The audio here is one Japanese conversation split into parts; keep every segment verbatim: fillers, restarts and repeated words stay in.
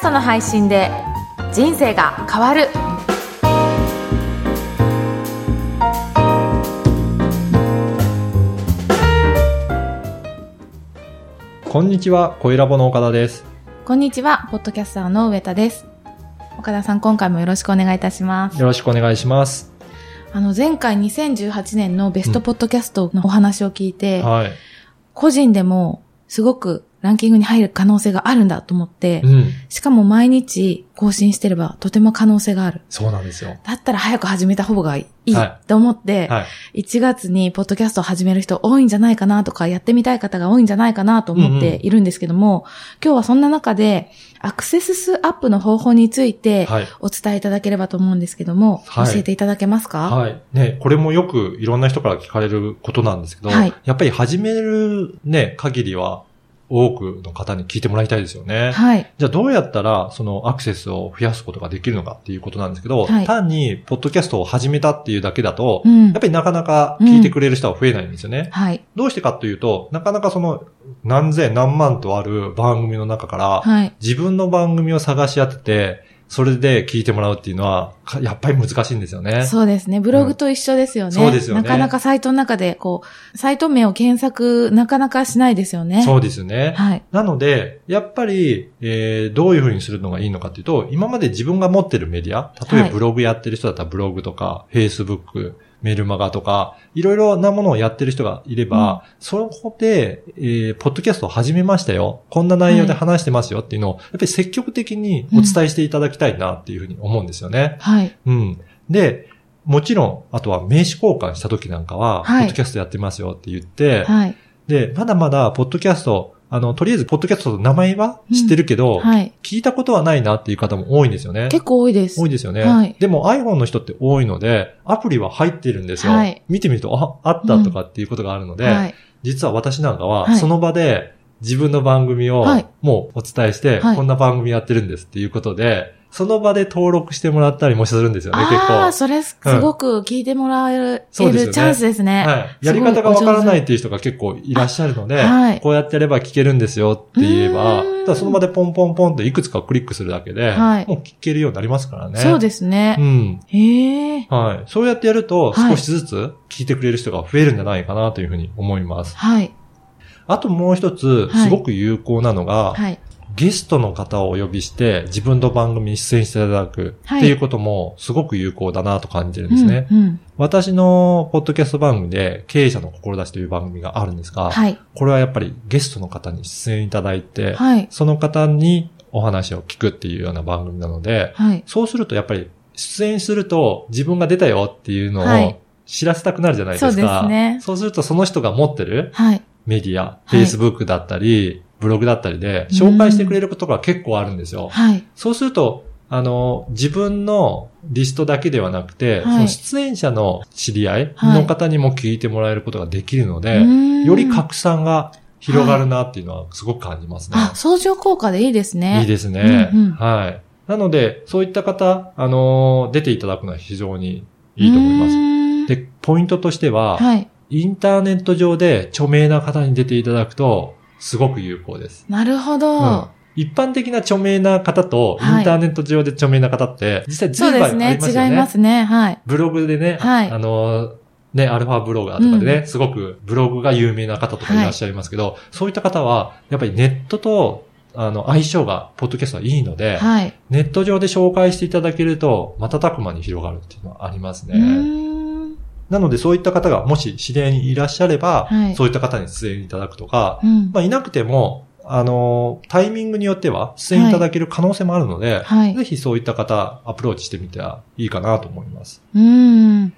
ストの配信で人生が変わる。こんにちは、声ラボの岡田です。こんにちは、ポッドキャスターの上田です。岡田さん、今回もよろしくお願いいたします。よろしくお願いします。あの前回にせんじゅうはちねんのベストポッドキャストのお話を聞いて、うんはい、個人でもすごくランキングに入る可能性があるんだと思って、うん、しかも毎日更新してればとても可能性がある。そうなんですよ。だったら早く始めた方がいいと思って、はいはい、いちがつにポッドキャストを始める人多いんじゃないかなとか、やってみたい方が多いんじゃないかなと思っているんですけども、うんうん、今日はそんな中でアクセス数アップの方法についてお伝えいただければと思うんですけども、はい、教えていただけますか？はい、はい、ね、これもよくいろんな人から聞かれることなんですけど、はい、やっぱり始めるね限りは多くの方に聞いてもらいたいですよね。はい。じゃあどうやったらそのアクセスを増やすことができるのかっていうことなんですけど、はい、単にポッドキャストを始めたっていうだけだと、うん、やっぱりなかなか聞いてくれる人は増えないんですよね。うん、はい。どうしてかというと、なかなかその何千何万とある番組の中から、はい、自分の番組を探し当てて、それで聞いてもらうっていうのは、やっぱり難しいんですよね。そうですね。ブログと一緒ですよね。うん、そうですよね。なかなかサイトの中で、こう、サイト名を検索、なかなかしないですよね。そうですよね。はい。なので、やっぱり、えー、どういうふうにするのがいいのかっていうと、今まで自分が持ってるメディア、例えばブログやってる人だったらブログとか、はい、Facebook、メルマガとか、いろいろなものをやってる人がいれば、うん、そこで、えー、ポッドキャストを始めましたよ。こんな内容で話してますよっていうのを、はい、やっぱり積極的にお伝えしていただきたいなっていうふうに思うんですよね。うん、はい。うん。で、もちろん、あとは名刺交換した時なんかは、はい、ポッドキャストやってますよって言って、はい、で、まだまだポッドキャスト、あの、とりあえず、ポッドキャストの名前は知ってるけど、うんはい、聞いたことはないなっていう方も多いんですよね。結構多いです。多いですよね。はい、でも iPhone の人って多いので、アプリは入ってるんですよ。はい、見てみると、あ、あったとかっていうことがあるので、うんはい、実は私なんかは、その場で自分の番組をもうお伝えして、はいはい、こんな番組やってるんですっていうことで、その場で登録してもらったりもするんですよね、結構。ああ、それすごく聞いてもらえる、うんね、チャンスですね。はい。やり方がわからないっていう人が結構いらっしゃるので、はい、こうやってやれば聞けるんですよって言えば、ただその場でポンポンポンっていくつかクリックするだけで、はい、もう聞けるようになりますからね。そうですね。うん。へえ。はい。そうやってやると少しずつ聞いてくれる人が増えるんじゃないかなというふうに思います。はい。あともう一つ、すごく有効なのが、はい。はい、ゲストの方をお呼びして自分の番組に出演していただくっていうこともすごく有効だなと感じるんですね、はいうんうん、私のポッドキャスト番組で経営者の志という番組があるんですが、はい、これはやっぱりゲストの方に出演いただいて、はい、その方にお話を聞くっていうような番組なので、はい、そうするとやっぱり出演すると自分が出たよっていうのを知らせたくなるじゃないですか、はい、そうですね。そうするとその人が持ってるメディア、はい、Facebook だったりブログだったりで紹介してくれることが結構あるんですよ。はい、そうすると、あの、自分のリストだけではなくて、はい、その出演者の知り合いの方にも聞いてもらえることができるので、はい、より拡散が広がるなっていうのはすごく感じますね。はい、あ、相乗効果でいいですね。いいですね。うんうん、はい。なので、そういった方、あの、出ていただくのは非常にいいと思います。で、ポイントとしては、はい、インターネット上で著名な方に出ていただくと、すごく有効です。なるほど、うん。一般的な著名な方と、インターネット上で著名な方って、実際随分ありますよね。そうですね。違いますね。はい。ブログでね、はい、あの、ね、アルファブロガーとかでね、うん、すごくブログが有名な方とかいらっしゃいますけど、はい、そういった方は、やっぱりネットと、あの、相性が、ポッドキャストはいいので、はい、ネット上で紹介していただけると、瞬く間に広がるっていうのはありますね。うーん、なのでそういった方がもし知り合いにいらっしゃれば、はい、そういった方に出演いただくとか、うん、まあいなくても、あの、タイミングによっては出演いただける可能性もあるので、はい、ぜひそういった方アプローチしてみてはいいかなと思います。うん、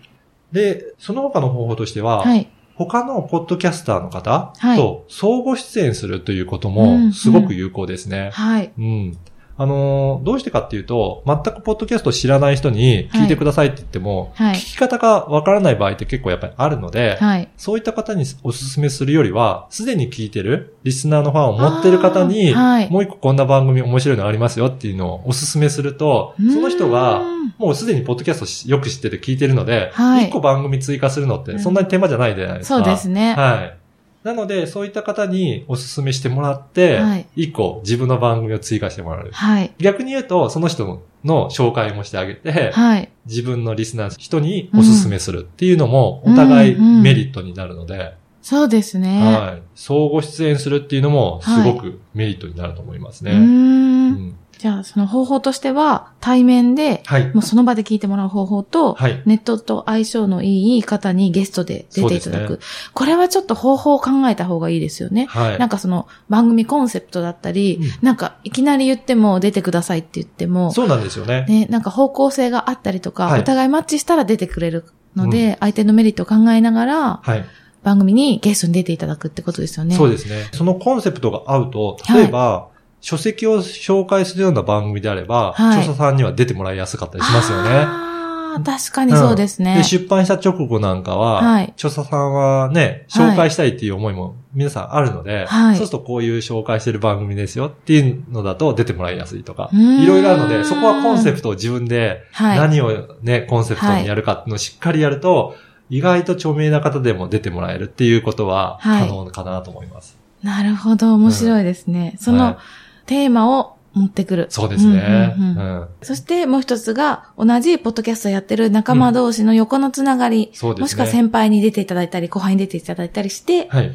で、その他の方法としては、はい、他のポッドキャスターの方と相互出演するということもすごく有効ですね。はい。うん、あのー、どうしてかっていうと、全くポッドキャストを知らない人に聞いてくださいって言っても、はいはい、聞き方がわからない場合って結構やっぱりあるので、はい、そういった方にお勧めするよりは、すでに聞いてるリスナーのファンを持ってる方に、はい、もう一個こんな番組面白いのありますよっていうのをお勧めすると、その人がもうすでにポッドキャストよく知ってて聞いてるので、一、はい、個番組追加するのってそんなに手間じゃないじゃないですか。うん、そうですね。はい。なので、そういった方にお勧めしてもらって、はい、いっこ自分の番組を追加してもらう。はい、逆に言うと、その人の紹介もしてあげて、はい、自分のリスナーの人にお勧めするっていうのも、お互いメリットになるので、うんうんうん、そうですね。はい。相互出演するっていうのも、すごくメリットになると思いますね。はい、うーん、うん、じゃあ、その方法としては、対面で、はい、もうその場で聞いてもらう方法と、はい、ネットと相性のいい方にゲストで出ていただく。ね、これはちょっと方法を考えた方がいいですよね。はい、なんかその番組コンセプトだったり、うん、なんかいきなり言っても出てくださいって言っても、そうなんですよね。ね、なんか方向性があったりとか、はい、お互いマッチしたら出てくれるので、うん、相手のメリットを考えながら、はい、番組にゲストに出ていただくってことですよね。そうですね。そのコンセプトが合うと、例えば、はい、書籍を紹介するような番組であれば、はい、著者さんには出てもらいやすかったりしますよね。ああ、確かにそうですね、うん。で、出版した直後なんかは、はい、著者さんはね、紹介したいっていう思いも皆さんあるので、はい、そうするとこういう紹介してる番組ですよっていうのだと出てもらいやすいとか、いろいろあるので、そこはコンセプトを自分で何をね、はい、コンセプトにやるかっていうのをしっかりやると、はい、意外と著名な方でも出てもらえるっていうことは可能かなと思います。はい、なるほど、面白いですね。うん、その、はい、テーマを持ってくる。そうですね、うんうんうんうん。そしてもう一つが、同じポッドキャストやってる仲間同士の横のつながり、うんね、もしくは先輩に出ていただいたり、後輩に出ていただいたりして、はい、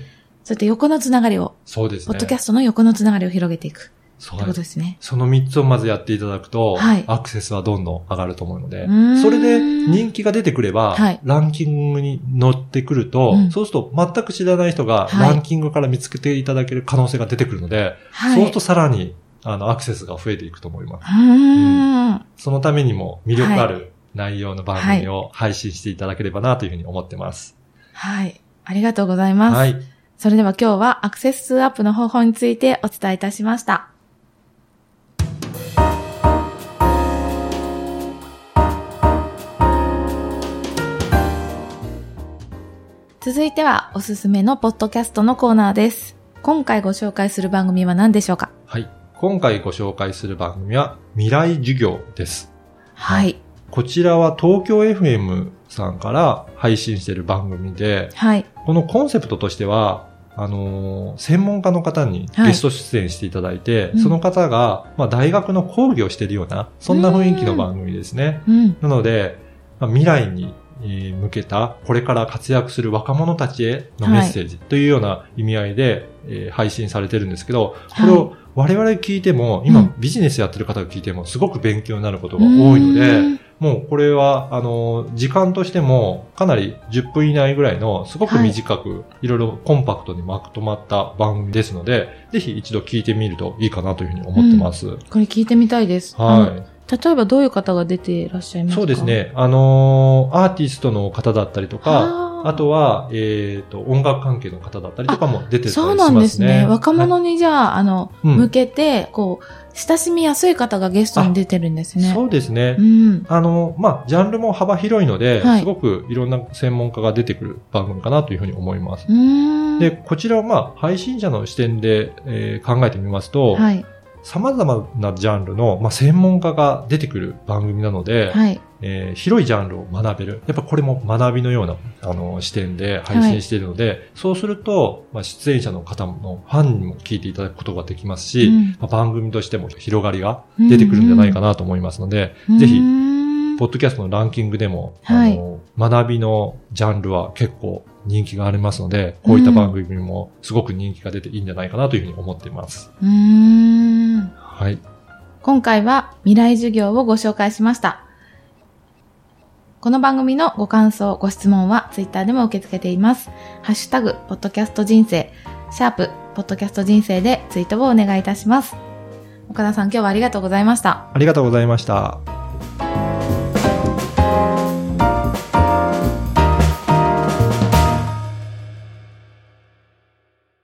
そうやって横のつながりを、そうですね、ポッドキャストの横のつながりを広げていく。そうです。ですね。そのみっつをまずやっていただくと、はい、アクセスはどんどん上がると思うので、それで人気が出てくれば、はい、ランキングに乗ってくると、うん、そうすると全く知らない人がランキングから見つけていただける可能性が出てくるので、はい、そうするとさらにあのアクセスが増えていくと思います。はい、うん、そのためにも魅力ある内容の番組を配信していただければなというふうに思ってます。はい、はい、ありがとうございます。はい、それでは今日はアクセス数アップの方法についてお伝えいたしました。続いてはおすすめのポッドキャストのコーナーです。今回ご紹介する番組は何でしょうか？はい。今回ご紹介する番組は未来授業です。はい。こちらは東京 エフエム さんから配信している番組で、はい。このコンセプトとしては、あのー、専門家の方にゲスト出演していただいて、はい、その方が、まあ、大学の講義をしているような、そんな雰囲気の番組ですね。うん。なので、まあ、未来に向けたこれから活躍する若者たちへのメッセージというような意味合いで、はい、えー、配信されてるんですけど、これを我々聞いても、はい、今ビジネスやってる方が聞いてもすごく勉強になることが多いので、うん、もうこれはあの時間としてもかなりじゅっぷん以内ぐらいのすごく短く、はい、いろいろコンパクトにまとまった番組ですので、ぜひ一度聞いてみるといいかなというふうに思ってます。うん、これ聞いてみたいです。はい。例えばどういう方が出ていらっしゃいますか？そうですね。あのー、アーティストの方だったりとか、あ, あとは、えっ、ー、と、音楽関係の方だったりとかも出てたりしますね。そうなんですね。若者にじゃあ、はい、あの、うん、向けて、こう、親しみやすい方がゲストに出てるんですね。そうですね。うん、あの、まあ、ジャンルも幅広いので、はい、すごくいろんな専門家が出てくる番組かなというふうに思います。うーん、で、こちらはまあ、配信者の視点で、えー、考えてみますと、はい、様々なジャンルの、まあ、専門家が出てくる番組なので、はい、えー、広いジャンルを学べる。やっぱこれも学びのようなあの視点で配信しているので、はい、そうすると、まあ、出演者の方のファンにも聞いていただくことができますし、うん、まあ、番組としても広がりが出てくるんじゃないかなと思いますので、うんうん、ぜひ、ポッドキャストのランキングでも、はい、あの学びのジャンルは結構人気がありますので、こういった番組もすごく人気が出ていいんじゃないかなというふうに思っています。うーん、はい。今回は未来授業をご紹介しました。この番組のご感想、ご質問はツイッターでも受け付けています。ハッシュタグポッドキャスト人生、シャープポッドキャスト人生でツイートをお願いいたします。岡田さん、今日はありがとうございました。ありがとうございました。